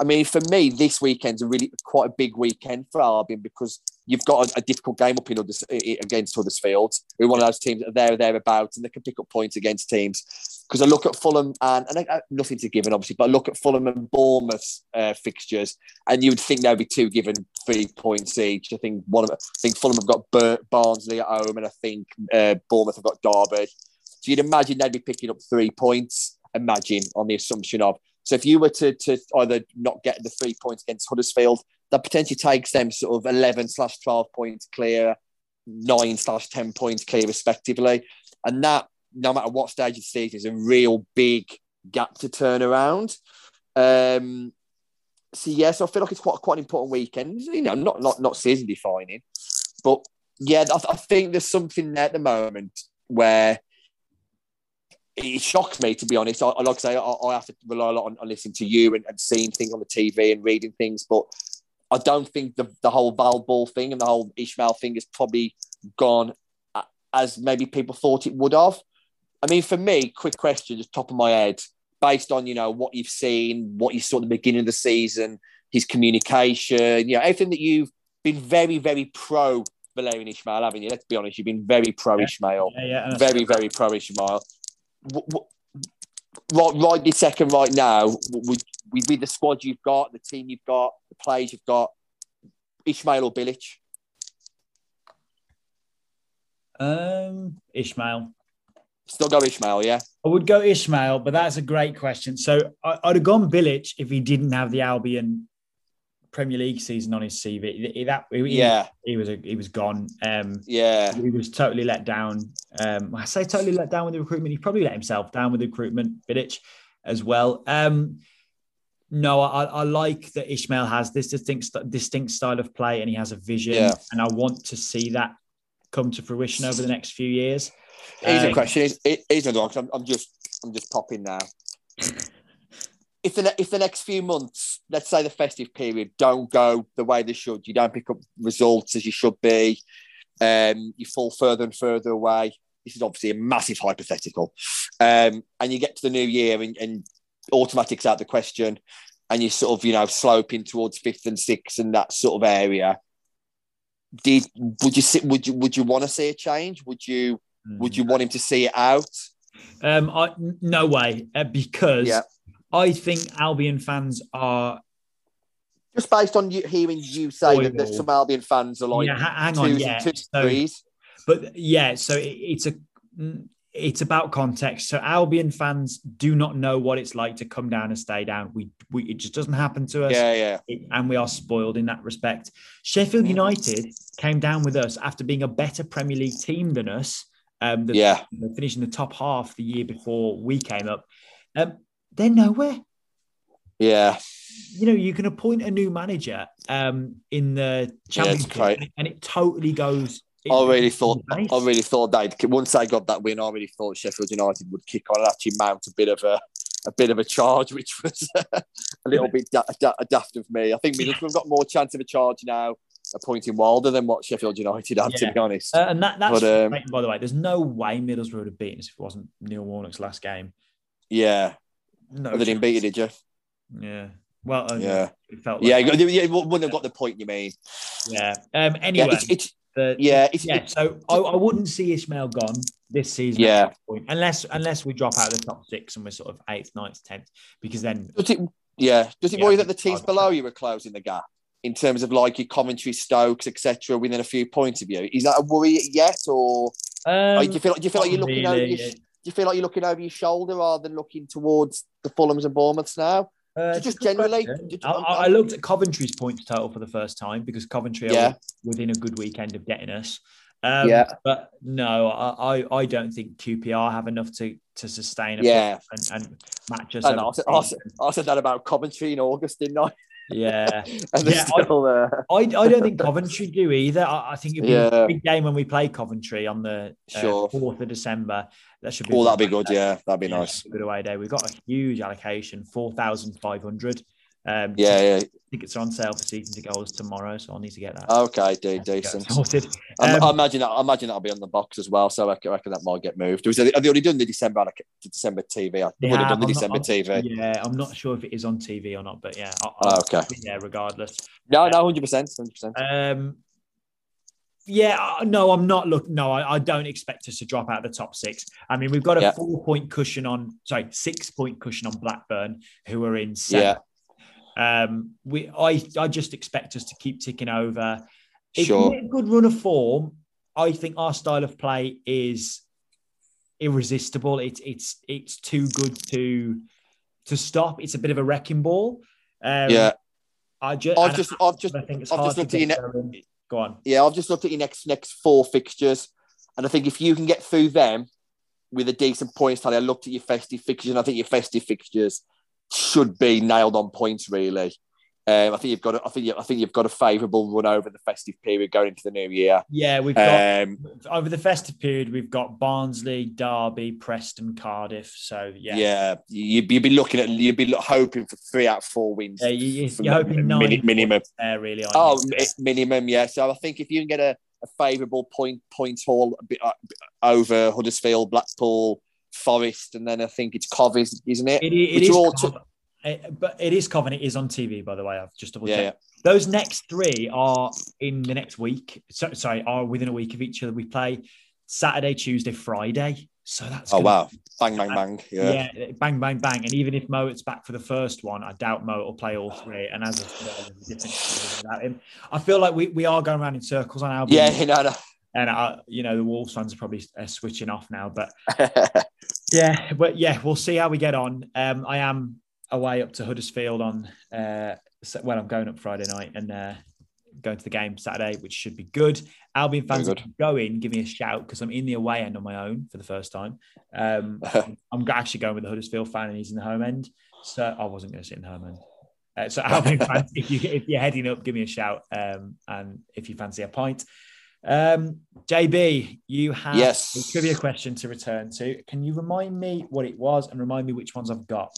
I mean, for me, this weekend's a really quite a big weekend for Albion because you've got a, a difficult game up in Hudders, against Huddersfield. We're one of those teams that are there, thereabouts, and they can pick up points against teams. Because I look at Fulham and, and I, nothing to given, obviously, but I look at Fulham and Bournemouth uh, fixtures, and you would think there'd be two given three points each. I think one of I think Fulham have got Bur- Barnsley at home, and I think uh, Bournemouth have got Derby. So you'd imagine they'd be picking up three points. Imagine on the assumption of so if you were to to either not get the three points against Huddersfield, that potentially takes them sort of eleven slash twelve points clear, nine slash ten points clear, respectively, and that. No matter what stage of the season, is a real big gap to turn around. Um, so, yeah, so I feel like it's quite quite an important weekend. You know, not not, not season defining. But, yeah, I, th- I think there's something there at the moment where it shocks me, to be honest. I, I like I say, I, I have to rely a lot on, on listening to you and, and seeing things on the T V and reading things. But I don't think the, the whole Val Ball thing and the whole Ismaël thing has probably gone as maybe people thought it would have. I mean, for me, quick question, just top of my head, based on, you know, what you've seen, what you saw at the beginning of the season, his communication, you know, everything that you've been very, very pro Valérien Ismaël, haven't you? Let's be honest, you've been very pro Ismaël, yeah, yeah, yeah. very, very pro Ismaël. W- w- right, right this second, right now, with, with the squad you've got, the team you've got, the players you've got, Ismaël or Bilic? Um, Ismaël. Still go Ismaël, yeah? I would go Ismaël, but that's a great question. So I, I'd have gone Bilic if he didn't have the Albion Premier League season on his C V. He, that he, yeah, he was a, he was gone. Um, yeah, he was totally let down. Um, I say totally let down with the recruitment. He probably let himself down with the recruitment, Vidic, as well. Um, no, I, I like that Ismaël has this distinct, distinct style of play, and he has a vision, yeah. and I want to see that come to fruition over the next few years. Here's um, a question. Here's another one. I'm, I'm just, I'm just popping now. If the, if the next few months, let's say the festive period, don't go the way they should, you don't pick up results as you should be, um, you fall further and further away, this is obviously a massive hypothetical, um, and you get to the new year and, and automatics out the question, and you're sort of, you know, sloping towards fifth and sixth and that sort of area, did, would you sit, would you, would you want to see a change? Would you, mm. would you want him to see it out? Um, I, no way, uh, because... Yeah. I think Albion fans are... Just based on you, hearing you say that there's some Albion fans are like... Yeah, hang on, yeah. Two so, but yeah, so it, it's a it's about context. So Albion fans do not know what it's like to come down and stay down. We, we It just doesn't happen to us. Yeah, yeah. It, and we are spoiled in that respect. Sheffield United came down with us after being a better Premier League team than us. Um, the, yeah. Finishing the top half the year before we came up. Um, They're nowhere. Yeah. You know, you can appoint a new manager um, in the championship, yeah, and, and it totally goes. It I really thought. Place. I really thought that once they got that win, I really thought Sheffield United would kick on and actually mount a bit of a, a bit of a charge, which was a little yeah. bit da- da- daft of me. I think we've yeah. got more chance of a charge now appointing Wilder than what Sheffield United had, yeah. to be honest. Uh, and that, that's but, um, by the way. There's no way Middlesbrough would have beaten us if it wasn't Neil Warnock's last game. Yeah. No, they didn't beat you, did you? Yeah. Well, um, yeah, it felt like yeah, you, you wouldn't have got the point you mean. Yeah. Um. Anyway, yeah. It's, it's, the, yeah, it's, yeah. It's, so I, I wouldn't see Ismaël gone this season. Yeah. Point, unless unless we drop out of the top six and we're sort of eighth, ninth, tenth, because then. Does it, yeah. Does it yeah, worry that the teams below you are closing the gap in terms of like your Coventry, Stokes, et cetera, within a few points of you? Is that a worry yet, or um, like, do you feel like do you feel like you're looking over? Really, Do you feel like you're looking over your shoulder rather than looking towards the Fulhams and Bournemouths now? Uh, so just generally, I, I looked at Coventry's points total for the first time because Coventry yeah. are within a good weekend of getting us. Um, yeah. But no, I, I don't think Q P R have enough to, to sustain a yeah. and, and match us. And I, said, I, said, I said that about Coventry in August, didn't I? Yeah, yeah I, I, I don't think Coventry do either. I, I think it'd be yeah. a big game when we play Coventry on the uh, sure. fourth of December. That should be. Oh, that'd be good. Day. Yeah, that'd be yeah, nice. That'd be a good away day. We've got a huge allocation, four thousand five hundred. Um, yeah, yeah. Tickets are on sale for season to goals tomorrow, so I need to get that. Okay, de- decent. Sorted. Um, I, I imagine that. I imagine that'll be on the box as well. So I reckon that might get moved. Was, have they already done the December the December T V? I yeah, would have done the I'm December not, T V. Yeah, I'm not sure if it is on T V or not, but yeah. I, oh, okay. Yeah, regardless. No, no, hundred percent, hundred percent. Um. Yeah, no, I'm not looking. No, I, I don't expect us to drop out of the top six. I mean, we've got a yeah. four-point cushion on. Sorry, six-point cushion on Blackburn, who are in seventh. Yeah. Um, we, I, I just expect us to keep ticking over. If sure. we get a good run of form, I think our style of play is irresistible. It's it's it's too good to to stop. It's a bit of a wrecking ball. Um, yeah, I just I've just I've just I think it's I've hard just looked to get at your ne- Go on. Yeah, I've just looked at your next next four fixtures, and I think if you can get through them with a decent points tally, I looked at your festive fixtures, and I think your festive fixtures should be nailed on points, really. Um, I think you've got. A, I think. You, I think you've got a favourable run over the festive period going into the new year. Yeah, we've got um, over the festive period. We've got Barnsley, Derby, Preston, Cardiff. So yeah, yeah, you'd, you'd be looking at. You'd be hoping for three out of four wins. Yeah, you, you're hoping nine min, minimum. There, really. Oh, mi- minimum. Yeah. So I think if you can get a, a favourable point point haul over Huddersfield, Blackpool, Forest, and then I think it's Covey, isn't it? It, it is all Cov- t- it, but it is Covey. It is on T V, by the way. I've just double checked. Yeah, yeah. Those next three are in the next week. So, sorry, are within a week of each other. We play Saturday, Tuesday, Friday. So that's oh gonna, wow, bang bang bang, yeah, yeah, bang bang bang. And even if Mowatt's back for the first one, I doubt Mowatt will play all three. And as a, I feel like we, we are going around in circles on Albion. Yeah, no, no. And I, you know, the Wolves fans are probably uh, switching off now, but yeah, but yeah, we'll see how we get on. Um, I am away up to Huddersfield on uh, well, I'm going up Friday night and uh, going to the game Saturday, which should be good. Albion fans, if you go in, give me a shout, because I'm in the away end on my own for the first time. Um, I'm actually going with the Huddersfield fan and he's in the home end. So I wasn't going to sit in the home end. Uh, so Albion fans, if, you, if you're heading up, give me a shout. Um, and if you fancy a pint. Um, J B, you have yes. a trivia question to return to. Can you remind me what it was and remind me which ones I've got?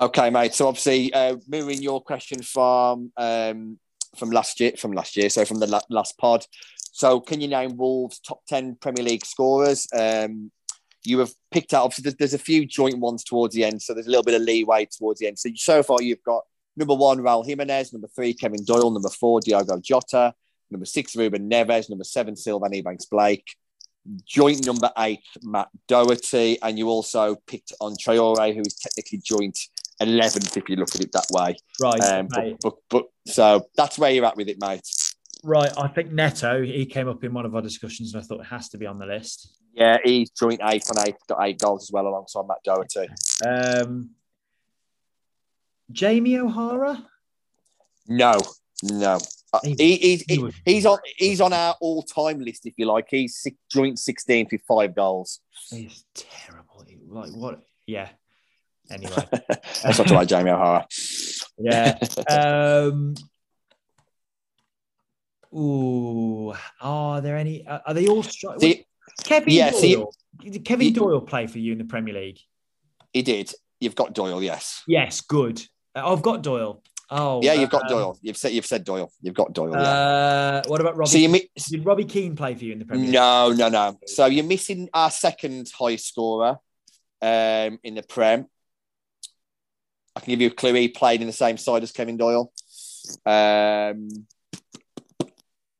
Okay, mate. So obviously, uh, moving your question from um, from last year, from last year, so from the la- last pod. So, can you name Wolves' top ten Premier League scorers? Um, you have picked out. Obviously, there's, there's a few joint ones towards the end, so there's a little bit of leeway towards the end. So, so far, you've got number one, Raul Jimenez. Number three, Kevin Doyle. Number four, Diogo Jota. Number six, Rúben Neves. Number seven, Sylvain Ebanks-Blake. Joint number eight, Matt Doherty. And you also picked on Traoré, who is technically joint eleventh, if you look at it that way. Right, um, mate. But, but, but, so that's where you're at with it, mate. Right, I think Neto, he came up in one of our discussions and I thought it has to be on the list. Yeah, he's joint eighth and eighth, got eight goals as well alongside Matt Doherty. Um, Jamie O'Hara? No, no. He, he, he, he, he he's on he's on our all-time list, if you like. He's six, joint sixteenth with five goals. He's terrible. Like what? Yeah. Anyway, that's not like Jamie O'Hara. Yeah. Um, ooh, are there any? Are they all? Stri- the, Kevin yeah, Doyle. So you, did Kevin you, Doyle play for you in the Premier League? He did. You've got Doyle. Yes. Yes. Good. Uh, I've got Doyle. Oh yeah, you've got um, Doyle. You've said you've said Doyle. You've got Doyle. Yeah. Uh, what about Robbie? So you mi- did Robbie Keane play for you in the Premier League? No, no, no. So you're missing our second highest scorer um, in the Prem. I can give you a clue. He played in the same side as Kevin Doyle, um,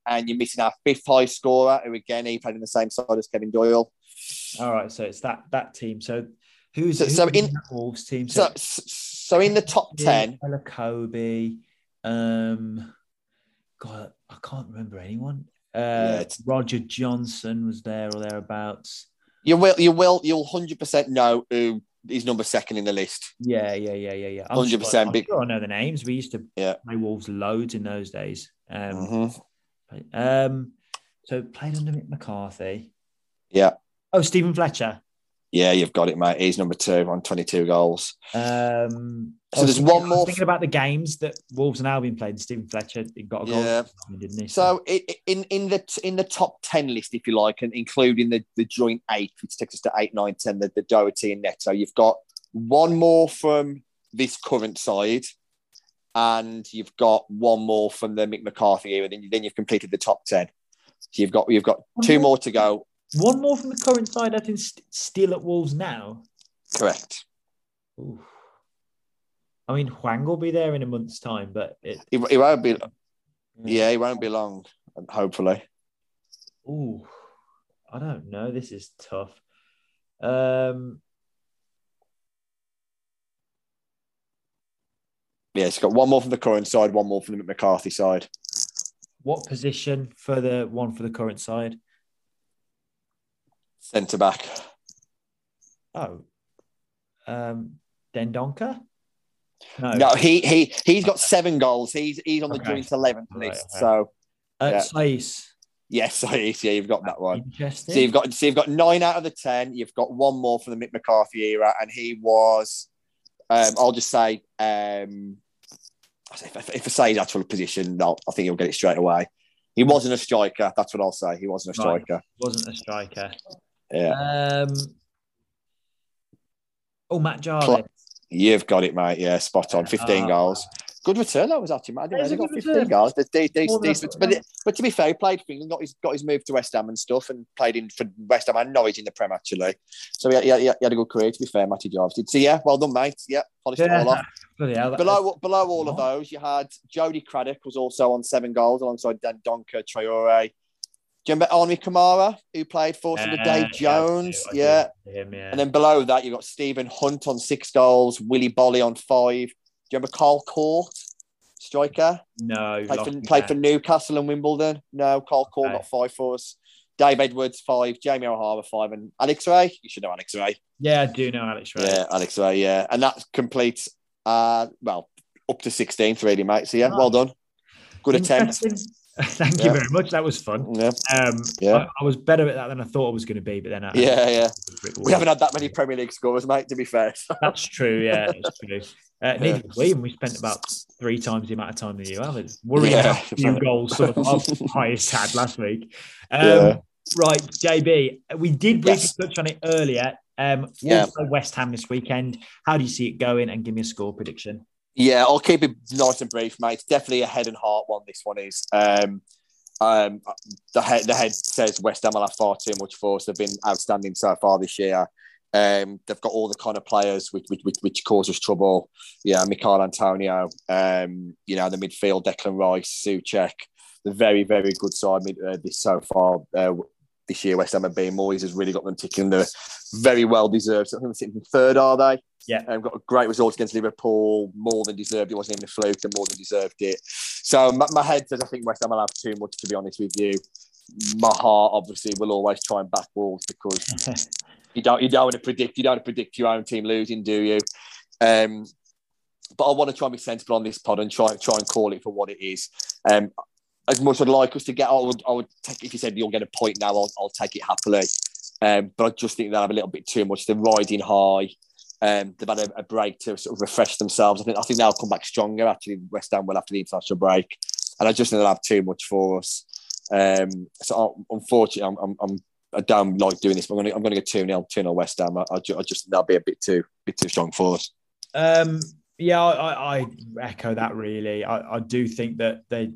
and you're missing our fifth highest scorer, who again he played in the same side as Kevin Doyle. All right, so it's that that team. So who's so, who's so in Wolves team? So, so, So in the top ten, Kobe, um, God, I can't remember anyone. Uh, yeah, Roger Johnson was there or thereabouts. You will, you will, you'll one hundred percent know who is number second in the list. Yeah, yeah, yeah, yeah, yeah. I'm one hundred percent. Sure, I'm big... sure I know the names. We used to yeah. play Wolves loads in those days. Um, mm-hmm. um, so played under Mick McCarthy. Yeah. Oh, Stephen Fletcher. Yeah, you've got it, mate. He's number two on twenty-two goals. Um, so there's thinking, one more. I was thinking about the games that Wolves and Albion played. Stephen Fletcher got a goal, yeah. didn't he? So it, in in the in the top ten list, if you like, and including the, the joint eight, which takes us to eight, nine, ten, the, the Doherty and Neto, you've got one more from this current side, and you've got one more from the Mick McCarthy era. Then then you've completed the top ten. So you've got you've got two more to go. One more from the current side, I think, still at Wolves now. Correct. Oof. I mean, Hwang will be there in a month's time, but it, it, it won't be. Yeah, it won't be long. Hopefully. Ooh, I don't know. This is tough. Um. Yeah, it's got one more from the current side, one more from the McCarthy side. What position for the one for the current side? Centre back. Oh, um, Dendoncker. No, no, he he he's got seven goals. He's he's on the okay. joint eleventh right, list. Okay. So, uh, yeah. Saïss. Yes, Saïss. Yeah, you've got that one. Interesting. So you've got so you've got nine out of the ten. You've got one more from the Mick McCarthy era, and he was. Um, I'll just say, um, if, if, if I say his actual position, I'll, I think you'll get it straight away. He wasn't a striker. That's what I'll say. He wasn't a striker. Right. Wasn't a striker. Yeah. Um, oh, Matt Jarvis. You've got it, mate. Yeah, spot on. fifteen oh. goals. Good return, that was actually, mate. He got fifteen return. Goals. They, they, they, but, but to be fair, he played for England, got his, got his move to West Ham and stuff, and played in for West Ham and Norwich in the Prem, actually. So he had, he had, he had a good career, to be fair, Matty Jarvis did. So, yeah, well done, mate. Yeah, polished yeah. it all off. Hell, below, is... below all oh. of those, you had Jody Craddock was also on seven goals alongside Dendoncker, Traoré. Do you remember Arnie Kamara, who played for uh, the Dave Jones? I do, I yeah. Do him, yeah. And then below that, you've got Stephen Hunt on six goals, Willy Boly on five. Do you remember Carl Court, striker? No. Played, for, played for Newcastle and Wimbledon. No, Carl Court okay. got five for us. Dave Edwards, five. Jamie O'Hara, five. And Alex Ray. You should know Alex Ray. Yeah, I do know Alex Ray. Yeah, Alex Ray, yeah. And that completes, uh, well, up to sixteenth, really, mate. So yeah, well done. Good attempt. Thank yeah. you very much. That was fun. Yeah. Um, yeah. I, I was better at that than I thought I was going to be, but then I, yeah, yeah. We haven't had that many Premier League scorers, mate. To be fair, that's true. Yeah, it's true. Uh, neither yeah. we, and we spent about three times the amount of time that you have. It's worrying yeah. about a few goals, sort of the highest had last week. Um, yeah. Right, J B, we did briefly yes. touch on it earlier. Um, yeah. West Ham this weekend. How do you see it going? And give me a score prediction. Yeah, I'll keep it nice and brief, mate. Definitely a head and heart one, this one is. Um, um, the, head, the head says West Ham will have far too much force. They've been outstanding so far this year. Um, they've got all the kind of players which which, which, which cause us trouble. Yeah, Michail Antonio, um, you know, the midfield, Declan Rice, Souček. The very, very good side uh, this so far uh, this year. West Ham and Ben Moyes has really got them ticking. They're very well-deserved. So I think they're sitting third, are they? Yeah, um, got a great result against Liverpool. More than deserved. It wasn't even a fluke. They more than deserved it. So my, my head says I think West Ham will have too much, to be honest with you. My heart, obviously, will always try and back Wolves because you don't you don't want to predict you don't want to predict your own team losing, do you? Um, but I want to try and be sensible on this pod and try try and call it for what it is. Um, as much as I'd like us to get, I would I would take if you said you'll get a point now, I'll I'll take it happily. Um, but I just think they'll have a little bit too much. They're riding high. Um, they've had a, a break to sort of refresh themselves. I think I think they'll come back stronger. Actually, West Ham will after the international break, and I just think they'll have too much for us. Um, so I, unfortunately, I'm, I'm I don't like doing this, but I'm going to I'm going to go two nil West Ham. I, I, ju- I just think they'll be a bit too bit too strong for us. Um, yeah, I, I, I echo that really. I, I do think that they.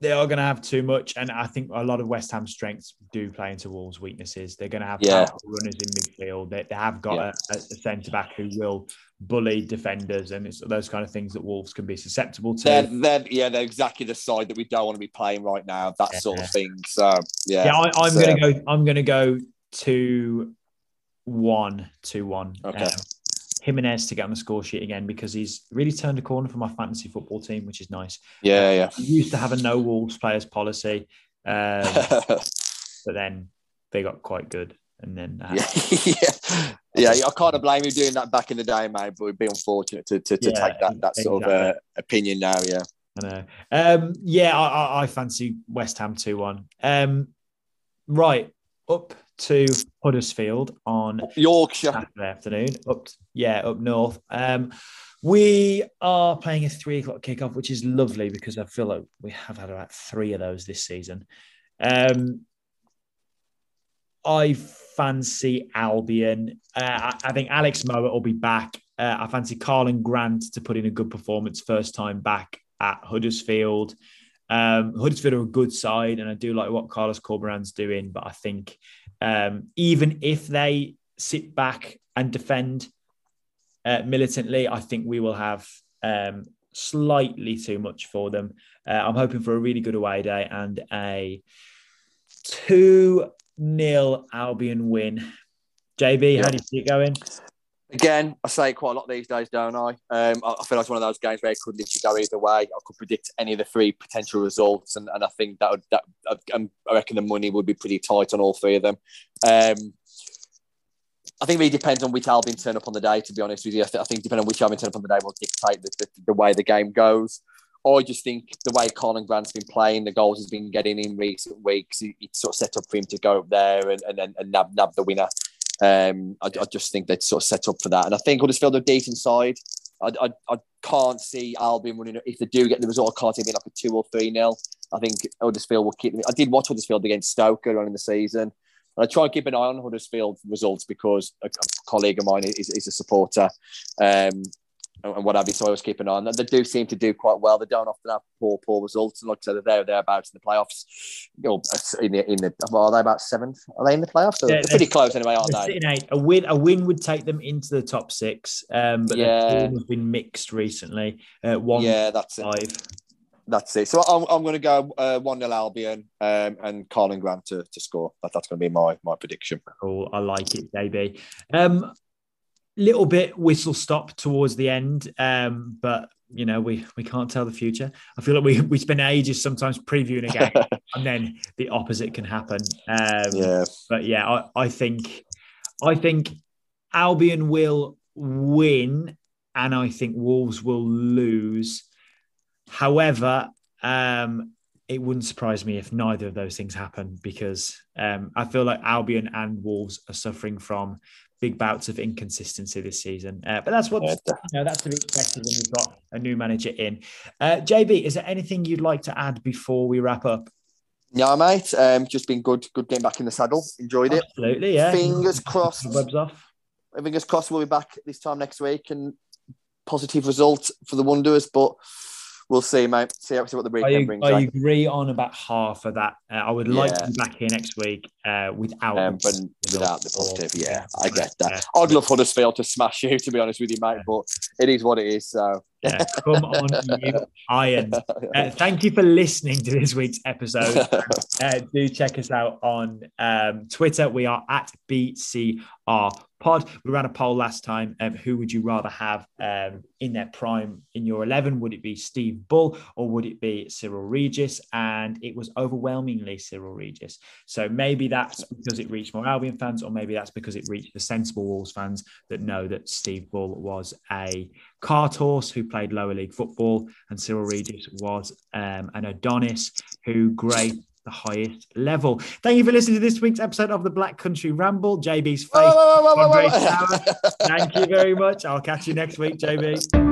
They are going to have too much, and I think a lot of West Ham's strengths do play into Wolves' weaknesses. They're going to have yeah. powerful runners in midfield. They, they have got yeah. a, a centre-back who will bully defenders, and it's those kind of things that Wolves can be susceptible to. They're, they're, yeah, they're exactly the side that we don't want to be playing right now, that yeah. sort of thing. So, yeah. Yeah, I, I'm so. going to go I'm going to go two one two one Okay. Um, Jimenez to get on the score sheet again because he's really turned a corner for my fantasy football team, which is nice. Yeah, um, yeah. We used to have a no Wolves players policy, um, but then they got quite good. And then, uh, yeah. yeah, yeah, I can't blame you doing that back in the day, mate, but we'd be unfortunate to, to, to yeah, take that, that sort exactly. of uh, opinion now. Yeah, I know. Um, yeah, I, I, I fancy West Ham two one Um, right. Up to Huddersfield on Yorkshire Saturday afternoon. Up, yeah, up north. Um, we are playing a three o'clock kickoff, which is lovely because I feel like we have had about three of those this season. Um, I fancy Albion. Uh, I, I think Alex Mowatt will be back. Uh, I fancy Karlan Grant to put in a good performance first time back at Huddersfield. Um, Huddersfield are a good side, and I do like what Carlos Corberan's doing. But I think um, even if they sit back and defend uh, militantly, I think we will have um, slightly too much for them. Uh, I'm hoping for a really good away day and a two nil Albion win. J B, yeah. how do you see it going? Again, I say quite a lot these days, don't I? Um, I feel like it's one of those games where it could literally go either way. I could predict any of the three potential results, and, and I think that would, that I reckon the money would be pretty tight on all three of them. Um, I think it really depends on which Albion turn up on the day. To be honest with you, I, th- I think depending on which Albion turn up on the day will dictate the, the, the way the game goes. I just think the way Colin Grant's been playing, the goals he's been getting in recent weeks, it's it sort of set up for him to go up there and and and, and nab nab the winner. Um, I, I just think they'd sort of set up for that, and I think Huddersfield are a decent side. I, I, I can't see Albion running if they do get the result. I can't see it being like a two or three nil. I think Huddersfield will keep them. I did watch Huddersfield against Stoke earlier in the season, and I try and keep an eye on Huddersfield results because a, a colleague of mine is, is a supporter, um, and what have you. So I always keep an eye on them. They do seem to do quite well. They don't often have poor, poor results. And like I said, they're there, thereabouts in the playoffs. You know, in the in the well, are they about seventh? Are they in the playoffs? They're, they're pretty close anyway, aren't they? Eight. A win, a win would take them into the top six. Um, but yeah. the team has been mixed recently. Uh, one, yeah, that's five. It. That's it. So I'm I'm going to go uh, one nil Albion um, and Karlan Grant to, to score. That, that's going to be my my prediction. Cool, I like it, baby. Um, little bit whistle stop towards the end, um, but you know we we can't tell the future. I feel like we we spend ages sometimes previewing a game, and then the opposite can happen. Um, yeah. But yeah, I, I think I think Albion will win and I think Wolves will lose. However, um, it wouldn't surprise me if neither of those things happen, because um, I feel like Albion and Wolves are suffering from big bouts of inconsistency this season. Uh, but that's what you know, that's to be expected when we've got a new manager in. Uh, J B, is there anything you'd like to add before we wrap up? No, mate. Um, just been good. Good getting back in the saddle. Enjoyed it. Absolutely, yeah. Fingers crossed. Web's off. Fingers crossed we'll be back this time next week and positive result for the Wanderers, but we'll see, mate. See how see what the weekend brings. I like. agree on about half of that. Uh, I would like yeah. to be back here next week uh, without, um, but without the positive. Yeah, I get that. I'd love Huddersfield to smash you, to be honest with you, mate, but it is what it is. So yeah, come on, you Iron. Uh, thank you for listening to this week's episode. Uh, do check us out on um, Twitter. We are at B C R Pod. We ran a poll last time. Um, who would you rather have um, in their prime in your eleven? Would it be Steve Bull or would it be Cyril Regis? And it was overwhelmingly Cyril Regis. So maybe that's because it reached more Albion fans, or maybe that's because it reached the sensible Wolves fans that know that Steve Bull was a cart horse who played lower league football and Cyril Regis was um, an Adonis who great the highest level. Thank you for listening to this week's episode of the Black Country Ramble. J B's face. Whoa, whoa, whoa, whoa, whoa, whoa. Thank you very much. I'll catch you next week, J B.